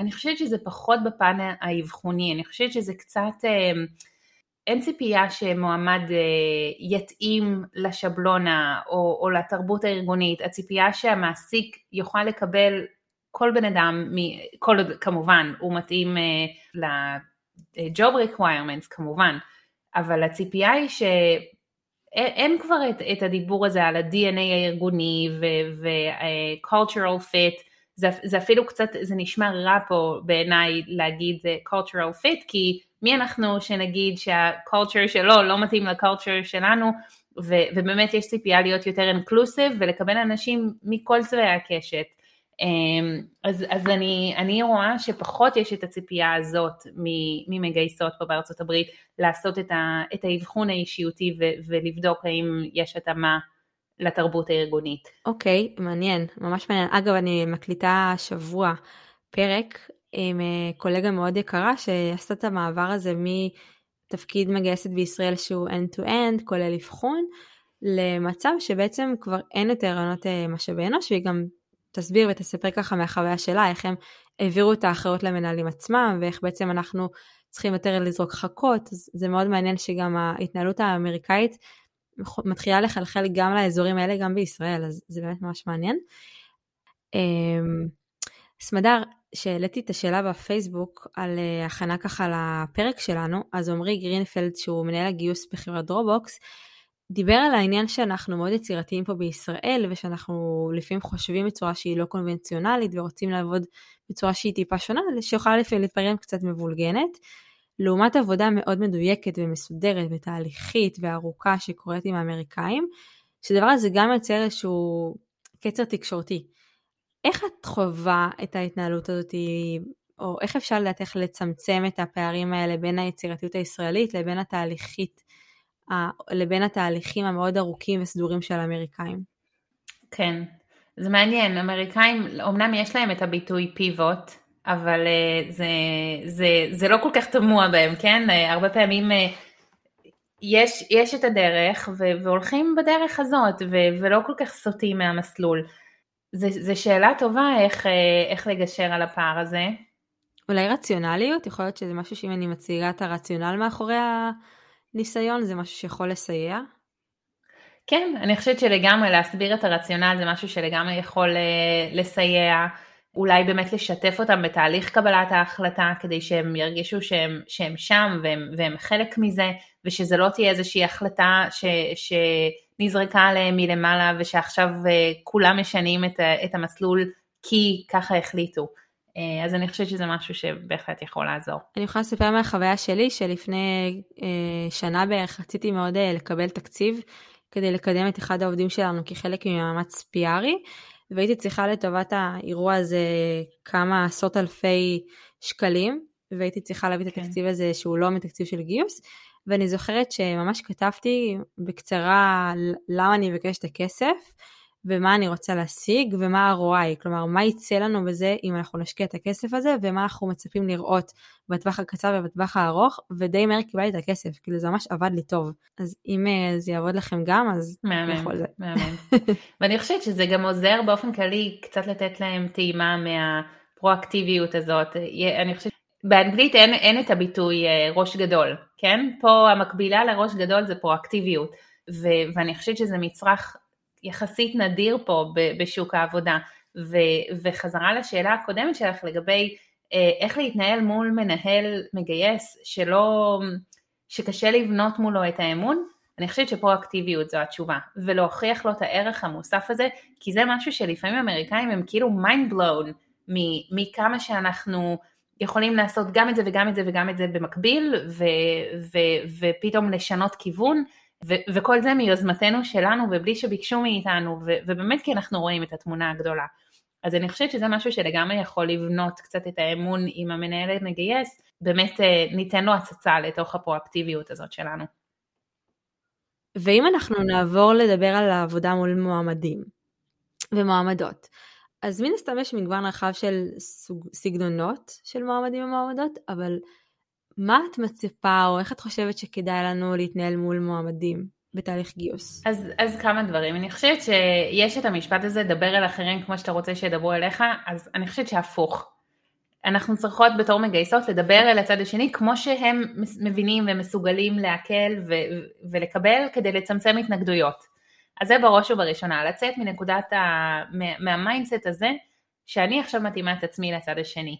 אני חושבת שזה פחות בפן האבחוני, אני חושבת שזה קצת... אין ציפייה שמועמד יתאים לשבלונה או, או לתרבות הארגונית, הציפייה שהמעסיק יוכל לקבל כל בן אדם, כל עוד כמובן הוא מתאים לג'וב ריקוויירמנטס כמובן, אבל הציפייה היא שאין כבר את, את הדיבור הזה על ה-די אן איי הארגוני ו-cultural fit, זה, זה אפילו קצת, זה נשמע רע פה בעיניי להגיד cultural fit, כי מי אנחנו שנגיד שהקולצ'ר שלו לא מתאים לקולצ'ר שלנו, ו- ובאמת יש ציפייה להיות יותר אינקלוסיב, ולקבל אנשים מכל צבעי הקשת. אז, אז אני, אני רואה שפחות יש את הציפייה הזאת ממגייסות פה בארצות הברית, לעשות את, ה- את ההבחון האישיותי ו- ולבדוק האם יש התאמה לתרבות הארגונית. אוקיי, okay, מעניין, ממש מעניין. אגב, אני מקליטה השבוע פרק, עם קולגה מאוד יקרה שעשתה את המעבר הזה מתפקיד מגייסת בישראל שהוא end-to-end, כולל אבחון, למצב שבעצם כבר אין יותר רעיונות משאבי אנוש, והיא גם תסביר ותספר ככה מהחוויה שלה, איך הם העבירו את האחריות למנהלים עצמם, ואיך בעצם אנחנו צריכים יותר לזרוק חכות. זה מאוד מעניין שגם ההתנהלות האמריקאית מתחילה לחלחל גם לאזורים האלה, גם בישראל, אז זה באמת ממש מעניין. סמדר, שהעליתי את השאלה בפייסבוק על הכנה ככה לפרק שלנו, אז עמרי גרינפלד, שהוא מנהל הגיוס בחברת דרובוקס, דיבר על העניין שאנחנו מאוד יצירתיים פה בישראל, ושאנחנו לפעמים חושבים בצורה שהיא לא קונבנציונלית, ורוצים לעבוד בצורה שהיא טיפה שונה, שיכולה לפעמים להתפריים קצת מבולגנת, לעומת עבודה מאוד מדויקת ומסודרת ותהליכית וארוכה שקורית עם האמריקאים, שדבר הזה גם יוצר איזשהו קצר תקשורתי. איך את חווה את ההתנהלות הזאת, או איך אפשר לדעתך לצמצם את הפערים האלה בין היצירתיות הישראלית לבין התהליכית, לבין התהליכים המאוד ארוכים וסדורים של האמריקאים? כן, זה מעניין. אמריקאים, אמנם יש להם את הביטוי פיבוט, אבל זה, זה, זה לא כל כך תמוה בהם, כן? הרבה פעמים יש, יש את הדרך, והולכים בדרך הזאת, ולא כל כך סוטים מהמסלול. זו שאלה טובה איך, איך לגשר על הפער הזה. אולי רציונליות, יכול להיות שזה משהו שאם אני מציגה את הרציונל מאחורי הניסיון, זה משהו שיכול לסייע? כן, אני חושבת שלגמרי להסביר את הרציונל, זה משהו שלגמרי יכול לסייע, אולי באמת לשתף אותם בתהליך קבלת ההחלטה, כדי שהם ירגישו שהם, שהם שם והם, והם חלק מזה, ושזה לא תהיה איזושהי החלטה ש... ש... נזרקה עליהם מלמעלה, ושעכשיו כולם משנים את המסלול, כי ככה החליטו. אז אני חושבת שזה משהו שבהחלט יכול לעזור. אני יכולה לספר מהחוויה שלי, שלפני שנה בערך רציתי מאוד לקבל תקציב, כדי לקדם את אחד העובדים שלנו, כחלק ממאמץ פיארי, והייתי צריכה לטובת האירוע הזה, כמה עשרות אלפי שקלים, והייתי צריכה להביא את התקציב הזה, שהוא לא מתקציב של גיוס, ואני זוכרת שממש כתבתי בקצרה למה אני מבקש את הכסף, ומה אני רוצה להשיג, ומה הרואה, כלומר, מה יצא לנו בזה אם אנחנו נשקיע את הכסף הזה, ומה אנחנו מצפים לראות בטווח הקצר ובטווח הארוך, ודי מהר קיבלתי את הכסף, כאילו זה ממש עבד לי טוב. אז אם זה יעבוד לכם גם, אז יכול זה. מאמן, ואני חושבת שזה גם עוזר באופן כללי, קצת לתת להם טעימה מהפרואקטיביות הזאת. אני חושבת, באנגלית אין, אין את הביטוי ראש גדול, כן? פה המקבילה לראש גדול זה פרואקטיביות, ו- ואני חושבת שזה מצרך יחסית נדיר פה ב- בשוק העבודה, ו- וחזרה לשאלה הקודמת שלך לגבי איך להתנהל מול מנהל מגייס, שלא, שקשה לבנות מולו את האמון, אני חושבת שפרואקטיביות זו התשובה, ולהוכיח לו את הערך המוסף הזה, כי זה משהו שלפעמים אמריקאים הם כאילו mind blown, מ- מכמה שאנחנו... יכולים לעשות גם את זה וגם את זה וגם את זה במקביל, ו- ו- ופתאום לשנות כיוון, ו- וכל זה מיוזמתנו שלנו, ובלי שביקשו מאיתנו, ו- ובאמת כי אנחנו רואים את התמונה הגדולה. אז אני חושבת שזה משהו שלגמרי יכול לבנות קצת את האמון עם המנהלת מגייס, באמת ניתן לו הצצה לתוך הפרואקטיביות הזאת שלנו. ואם אנחנו נעבור לדבר על העבודה מול מועמדים ומועמדות, אז מין הסתמש מגוון רחב של סוג, סגנונות של מועמדים ומועמדות, אבל מה את מצפה או איך את חושבת שכדאי לנו להתנהל מול מועמדים בתהליך גיוס? אז, אז כמה דברים. אני חושבת שיש את המשפט הזה, דבר אל אחרים כמו שאתה רוצה שידברו אליך, אז אני חושבת שהפוך. אנחנו צריכות בתור מגייסות לדבר אל הצד השני, כמו שהם מבינים ומסוגלים להקל ו- ולקבל, כדי לצמצם התנגדויות. אז זה בראש ובראשונה, לצאת מנקודת ה- מהמיינדסט הזה, שאני עכשיו מתאימה את עצמי לצד השני.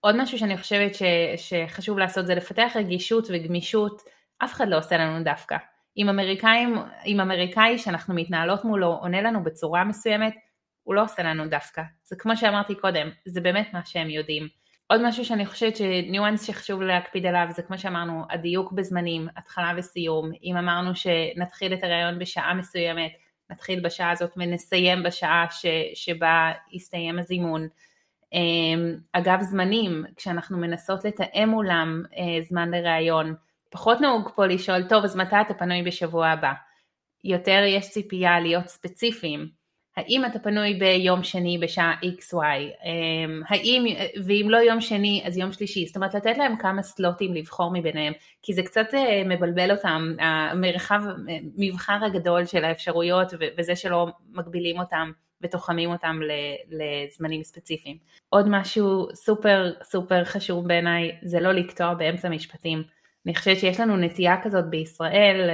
עוד משהו שאני חושבת ש- שחשוב לעשות, זה לפתח רגישות וגמישות, אף אחד לא עושה לנו דווקא. אם אמריקאים, אם אמריקאי שאנחנו מתנהלות מולו, עונה לנו בצורה מסוימת, הוא לא עושה לנו דווקא. זה כמו שאמרתי קודם, זה באמת מה שהם יודעים. עוד משהו שאני חושבת שניואנס שחשוב להקפיד עליו, זה כמו שאמרנו, הדיוק בזמנים, התחלה וסיום. אם אמרנו שנתחיל את הרעיון בשעה מסוימת, נתחיל בשעה הזאת ונסיים בשעה ש, שבה יסתיים הזימון. אגב, זמנים, כשאנחנו מנסות לתאם אולם זמן לרעיון, פחות נהוג פה לשאול, טוב, אז מתי אתה פנוי בשבוע הבא? יותר יש ציפייה להיות ספציפיים. האם אתה פנוי ביום שני בשעה איקס וואי? האם, ואם לא יום שני, אז יום שלישי. זאת אומרת, לתת להם כמה סלוטים לבחור מביניהם, כי זה קצת מבלבל אותם, המרחב, מבחר הגדול של האפשרויות, וזה שלא מגבילים אותם ותוחמים אותם לזמנים ספציפיים. עוד משהו סופר סופר חשוב בעיניי, זה לא לקטוע באמצע משפטים. אני חושבת שיש לנו נטייה כזאת בישראל,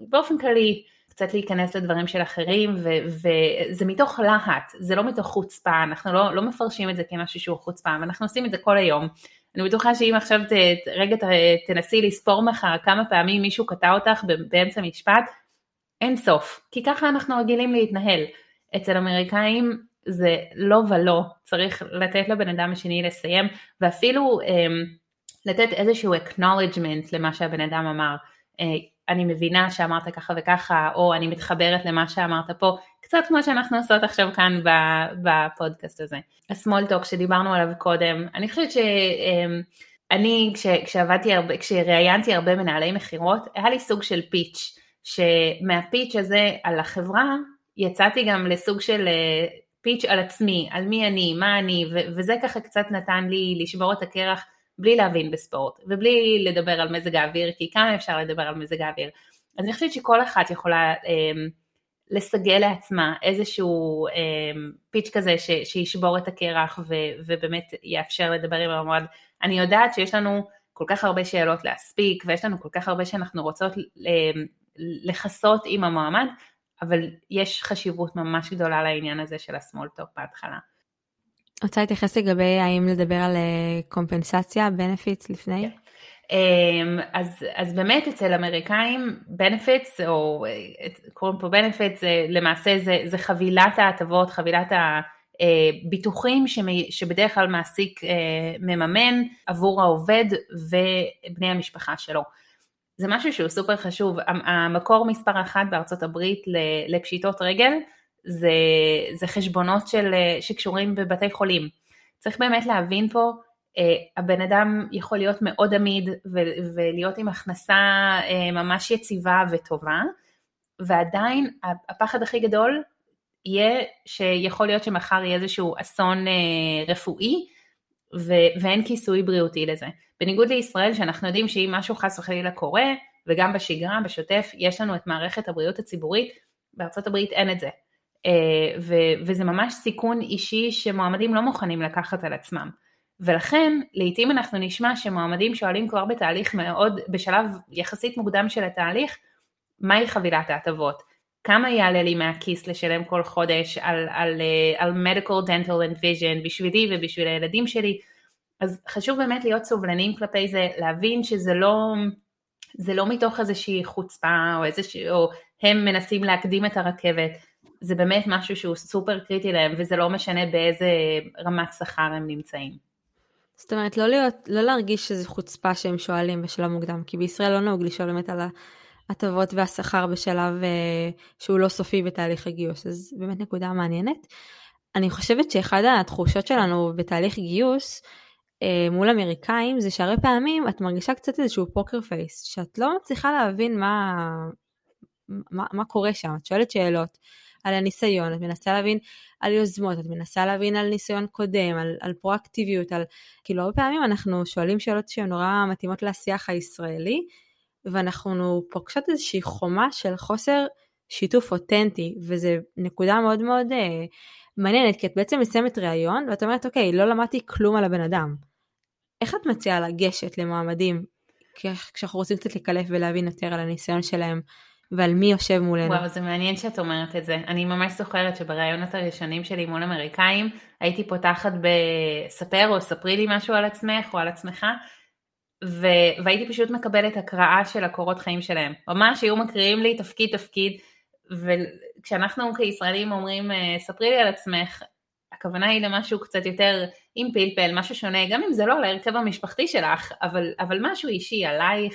באופן כללי, קצת להיכנס לדברים של אחרים, וזה מתוך להט, זה לא מתוך חוצפה, אנחנו לא, לא מפרשים את זה כמשהו שהוא חוצפה, ואנחנו עושים את זה כל היום. אני בטוחה שאם עכשיו ת, רגע ת, תנסי לספור מחר כמה פעמים מישהו קטע אותך באמצע משפט, אין סוף, כי ככה אנחנו רגילים להתנהל. אצל אמריקאים זה לא ולא, צריך לתת לבן אדם השני לסיים, ואפילו לתת איזשהו acknowledgement למה שהבן אדם אמר, אני מבינה שאמרת ככה וככה, או אני מתחברת למה שאמרת פה, קצת כמו שאנחנו עושות עכשיו כאן בפודקאסט הזה. ה-small talk שדיברנו עליו קודם, אני חושבת שאני, כשעבדתי הרבה, כשראיינתי הרבה מנהלי מחירות, היה לי סוג של פיץ', שמהפיץ' הזה על החברה, יצאתי גם לסוג של פיץ' על עצמי, על מי אני, מה אני, וזה ככה קצת נתן לי לשבור את הקרח, בלי להבין בספורט, ובלי לדבר על מזג האוויר, כי כמה אפשר לדבר על מזג האוויר. אז אני חושבת שכל אחת יכולה אמ, לסגל לעצמה איזשהו אמ, פיץ' כזה ש, שישבור את הקרח, ו, ובאמת יאפשר לדבר עם המועד. אני יודעת שיש לנו כל כך הרבה שאלות להספיק, ויש לנו כל כך הרבה שאנחנו רוצות אמ, לחסות עם המועמד, אבל יש חשיבות ממש גדולה לעניין הזה של ה-small talk בהתחלה. רוצה להתייחס לגבי האם לדבר על קומפנסציה, בנפיץ לפני? אז, אז באמת אצל אמריקאים, בנפיץ, או קוראים פה בנפיץ, למעשה זה, זה חבילת ההטבות, חבילת הביטוחים שבדרך כלל מעסיק מממן עבור העובד ובני המשפחה שלו. זה משהו שהוא סופר חשוב. המקור מספר אחת בארצות הברית לפשיטות רגל, זה, זה חשבונות של, שקשורים בבתי חולים. צריך באמת להבין פה, אה, הבן אדם יכול להיות מאוד עמיד, ו, ולהיות עם הכנסה אה, ממש יציבה וטובה, ועדיין הפחד הכי גדול, יהיה שיכול להיות שמחר יהיה איזשהו אסון אה, רפואי, ו, ואין כיסוי בריאותי לזה. בניגוד לישראל, שאנחנו יודעים שאם משהו חס וחלילה קורה, וגם בשגרה, בשוטף, יש לנו את מערכת הבריאות הציבורית, בארצות הברית אין את זה. וזה ממש סיכון אישי שמועמדים לא מוכנים לקחת על עצמם, ולכן לעתים אנחנו נשמע שמועמדים שואלים כבר בתהליך מאוד, בשלב יחסית מוקדם של התהליך, מהי חבילת ההטבות, כמה יעלה לי מהכיס לשלם כל חודש על, על, על medical, dental and vision בשבילי ובשביל הילדים שלי. אז חשוב באמת להיות סובלנים כלפי זה, להבין שזה לא, זה לא מתוך איזושהי חוצפה או, איזושהי, או הם מנסים להקדים את הרכבת, זה באמת משהו שהוא סופר קריטי להם, וזה לא משנה באיזה רמת שכר הם נמצאים. זאת אומרת, לא, להיות, לא להרגיש שזו חוצפה שהם שואלים בשלב מוקדם, כי בישראל לא נהוג לשאול באמת על ההטבות והשכר בשלב אה, שהוא לא סופי בתהליך הגיוס, אז באמת נקודה מעניינת. אני חושבת שאחד התחושות שלנו בתהליך גיוס, אה, מול אמריקאים, זה שהרי פעמים את מרגישה קצת איזשהו פוקר פייס, שאת לא מצליחה להבין מה, מה, מה קורה שם, את שואלת שאלות, על הניסיון, את מנסה להבין על יוזמות, את מנסה להבין על ניסיון קודם, על, על פרואקטיביות, על... כאילו הרבה פעמים אנחנו שואלים שאלות שהן נורא מתאימות לשיח הישראלי, ואנחנו פוגשות איזושהי חומה של חוסר שיתוף אותנטי, וזה נקודה מאוד מאוד אה, מעניינת, כי את בעצם מסיימת ראיון, ואת אומרת, אוקיי, לא למדתי כלום על הבן אדם. איך את מציעה לגשת למועמדים, כשאנחנו רוצים קצת לקלף ולהבין יותר על הניסיון שלהם, ועל מי יושב מולנו? וואו, זה מעניין שאת אומרת את זה. אני ממש זוכרת שבראיונות הראשונים שלי מול אמריקאים, הייתי פותחת בספר או ספרי לי משהו על עצמך או על עצמך, ו- והייתי פשוט מקבלת הקראה של הקורות חיים שלהם. ממש היו מקריאים לי תפקיד תפקיד, וכשאנחנו כישראלים אומרים, ספרי לי על עצמך, הכוונה היא למשהו קצת יותר עם פלפל, משהו שונה, גם אם זה לא להרכב המשפחתי שלך, אבל, אבל משהו אישי עלייך,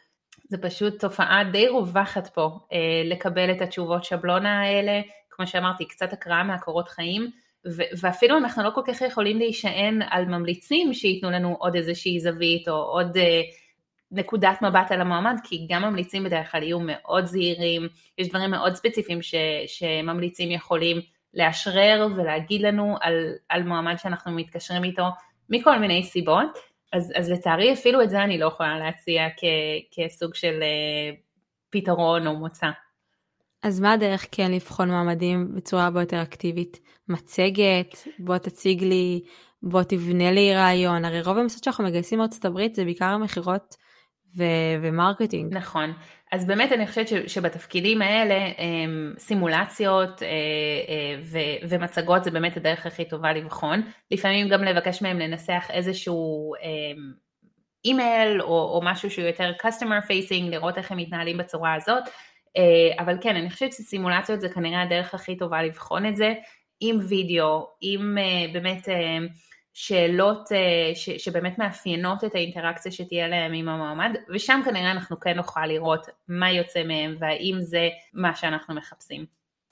זה פשוט תופעה די רווחת פה, לקבל את התשובות שבלונה האלה, כמו שאמרתי, קצת הקראה מהקורות חיים, ו- ואפילו אנחנו לא כל כך יכולים להישען על ממליצים שייתנו לנו עוד איזושהי זווית, או עוד אה, נקודת מבט על המועמד, כי גם ממליצים בדרך כלל יהיו מאוד זהירים, יש דברים מאוד ספציפיים ש- שממליצים יכולים לאשרר, ולהגיד לנו על, על מועמד שאנחנו מתקשרים איתו, מכל מיני סיבות, אז, אז לצערי אפילו את זה אני לא יכולה להציע כ- כסוג של אה, פתרון או מוצא. אז מה הדרך כן לבחון מעמדים בצורה בו יותר אקטיבית? מצגת, בוא תציג לי, בוא תבנה לי רעיון. הרי רוב המסעות שאנחנו מגייסים ארצות הברית, זה בעיקר המחירות ו- ומרקטינג. נכון. אז באמת אני חושבת ש- שבתפקידים האלה, סימולציות ו- ומצגות, זה באמת הדרך הכי טובה לבחון. לפעמים גם לבקש מהם לנסח איזשהו אימייל, או, או משהו שהוא יותר customer facing, לראות איך הם מתנהלים בצורה הזאת. אבל כן, אני חושבת שסימולציות זה כנראה הדרך הכי טובה לבחון את זה, עם וידאו, עם באמת שאלות שבאמת מאפיינות את האינטראקציה שתהיה להם עם המועמד, ושם כנראה אנחנו כן נוכל לראות מה יוצא מהם, והאם זה מה שאנחנו מחפשים.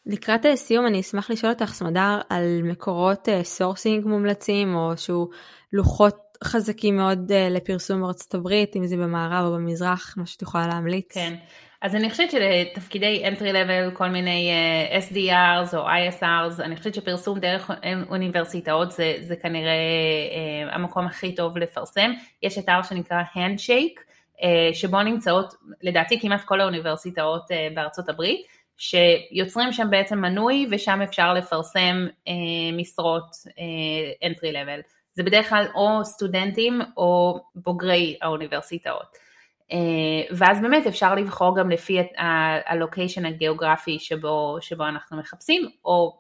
לקראת הסיום אני אשמח לשאול אותך, סמדר, על מקורות סורסינג מומלצים, או שהוא לוחות חזקים מאוד לפרסום בארצות הברית, אם זה במערב או במזרח, מה שאת יכולה להמליץ. כן. אז אני חושבת שלתפקידי entry-level, כל מיני אס די ארס או איי אס ארס, אני חושבת שפרסום דרך אוניברסיטאות, זה, זה כנראה המקום הכי טוב לפרסם. יש אתר שנקרא Handshake, שבו נמצאות, לדעתי, כמעט כל האוניברסיטאות בארצות הברית, שיוצרים שם בעצם מנוי, ושם אפשר לפרסם משרות entry-level. זה בדרך כלל או סטודנטים, או בוגרי האוניברסיטאות. ואז באמת אפשר לבחור גם לפי הלוקיישן הגיאוגרפי שבו, שבו אנחנו מחפשים, או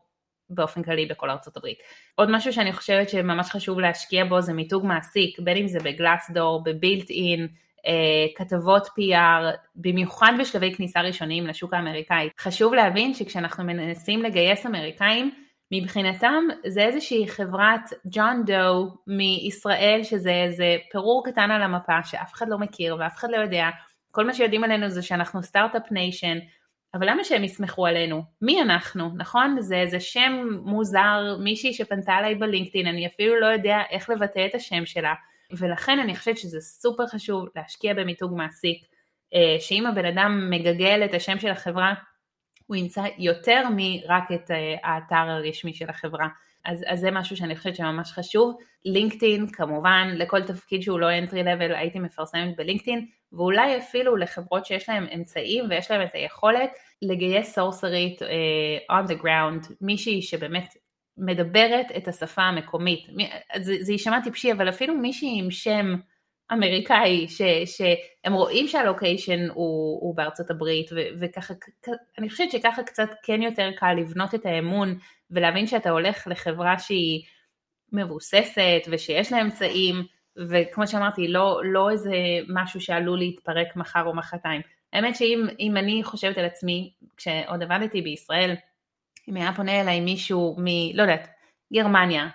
באופן כללי בכל ארצות הברית. עוד משהו שאני חושבת שממש חשוב להשקיע בו זה מיתוג מעסיק, בין אם זה בגלאסדור, בבילט אין, כתבות פי אר, במיוחד בשלבי כניסה ראשוניים לשוק האמריקאי. חשוב להבין שכשאנחנו מנסים לגייס אמריקאים, מבחינתם זה איזושהי חברת ג'ון דו מישראל, שזה איזה פירור קטן על המפה שאף אחד לא מכיר ואף אחד לא יודע, כל מה שיודעים עלינו זה שאנחנו סטארט-אפ ניישן, אבל למה שהם יסמכו עלינו? מי אנחנו, נכון? זה איזה שם מוזר, מישהי שפנתה עליי בלינקדאין, אני אפילו לא יודע איך לבטא את השם שלה, ולכן אני חושבת שזה סופר חשוב להשקיע במיתוג מעסיק, שאם הבן אדם מגגל את השם של החברה, הוא ימצא יותר מרק את האתר הרשמי של החברה. אז, אז זה משהו שאני חושבת שממש חשוב. לינקדאין, כמובן, לכל תפקיד שהוא לא entry level, הייתי מפרסמת בלינקדאין, ואולי אפילו לחברות שיש להם אמצעים, ויש להם את היכולת לגייס סורסרית uh, on the ground, מישהי שבאמת מדברת את השפה המקומית. זה, זה יישמע טיפשי, אבל אפילו מישהי עם שם אמריקאי, ש, שהם רואים שהלוקיישן הוא, הוא בארצות הברית, ו, וככה, אני חושבת שככה קצת כן יותר קל לבנות את האמון, ולהבין שאתה הולך לחברה שהיא מבוססת, ושיש לה אמצעים, וכמו שאמרתי, לא, לא איזה משהו שעלול להתפרק מחר או מחרתיים. האמת שאם אם אני חושבת על עצמי, כשעוד עבדתי בישראל, אם היה פונה אליי מישהו מ, לא יודעת, גרמניה,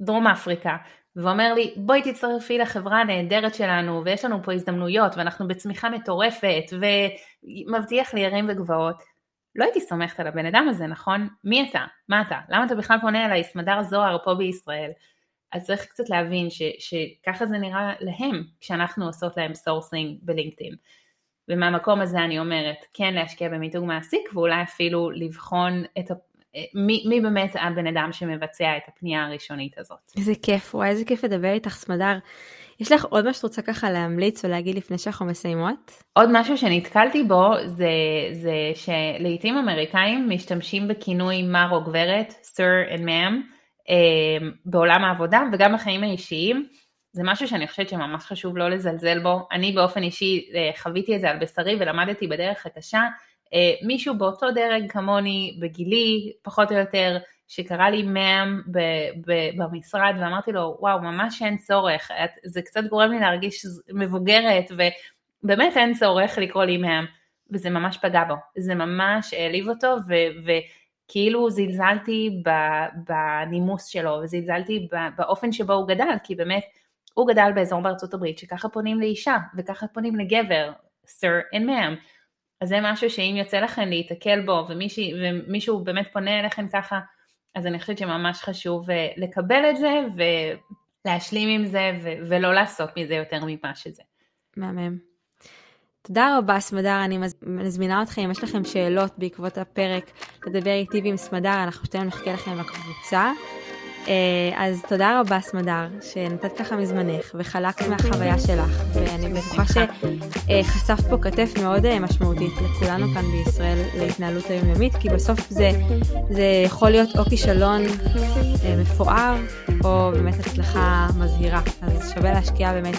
דרום אפריקה, ואומר לי, בואי תצטרפי לחברה הנהדרת שלנו, ויש לנו פה הזדמנויות, ואנחנו בצמיחה מטורפת, ומבטיח לי ירים וגבעות. לא הייתי סומכת על הבן אדם הזה, נכון? מי אתה? מה אתה? למה אתה בכלל פונה אליי? סמדר זוהר פה בישראל. אז צריך קצת להבין ש, שככה זה נראה להם, כשאנחנו עושות להם סורסינג בלינקדאין. ומהמקום הזה אני אומרת, כן להשקיע במיתוג מעסיק, ואולי אפילו לבחון את ה... מי, מי באמת הבן אדם שמבצע את הפנייה הראשונית הזאת. איזה כיף, וואי, איזה כיף לדבר איתך, סמדר. יש לך עוד מה שאת רוצה ככה להמליץ או להגיד לפני שאנחנו מסיימות? עוד משהו שנתקלתי בו, זה, זה שלעיתים אמריקאים משתמשים בכינוי מר או גברת, sir and ma'am, בעולם העבודה וגם בחיים האישיים. זה משהו שאני חושבת שממש חשוב לא לזלזל בו. אני באופן אישי חוויתי את זה על בשרי ולמדתי בדרך הקשה. מישהו באותו דרג כמוני, בגילי, פחות או יותר, שקרא לי מהם במשרד, ואמרתי לו, וואו, ממש אין צורך, זה קצת גורם לי להרגיש מבוגרת, ובאמת אין צורך לקרוא לי מהם, וזה ממש פגע בו, זה ממש העליב אותו, וכאילו זלזלתי בנימוס שלו, וזלזלתי באופן שבו הוא גדל, כי באמת הוא גדל באזור בארצות הברית, שככה פונים לאישה, וככה פונים לגבר, sir and ma'am, אז זה משהו שאם יוצא לכם להתקל בו, ומישהו באמת פונה אליכם ככה, אז אני חושבת שממש חשוב לקבל את זה, ולהשלים עם זה, ולא לעשות מזה יותר ממה שזה. מהמם. תודה רבה, סמדר, אני מזמינה אתכם, אם יש לכם שאלות בעקבות הפרק, לדבר איתי ועם סמדר, אנחנו שתיים נחכה לכם בקבוצה. אז תודה רבה, סמדר, שנתת ככה מזמנך וחלקת מהחוויה שלך, ואני בטוחה שחשפת פה כתף מאוד משמעותית לכולנו כאן בישראל להתנהלות היומיומית, כי בסוף זה, זה יכול להיות או כישלון מפואר או באמת הצלחה מזהירה, אז שווה להשקיע באמת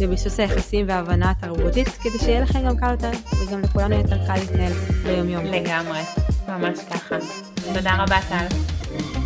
בביסוס היחסים וההבנה התרבותית כדי שיהיה לכם גם קל יותר וגם לכולנו יותר קל להתנהל ביומיום. לגמרי, ממש ככה. תודה רבה, טל.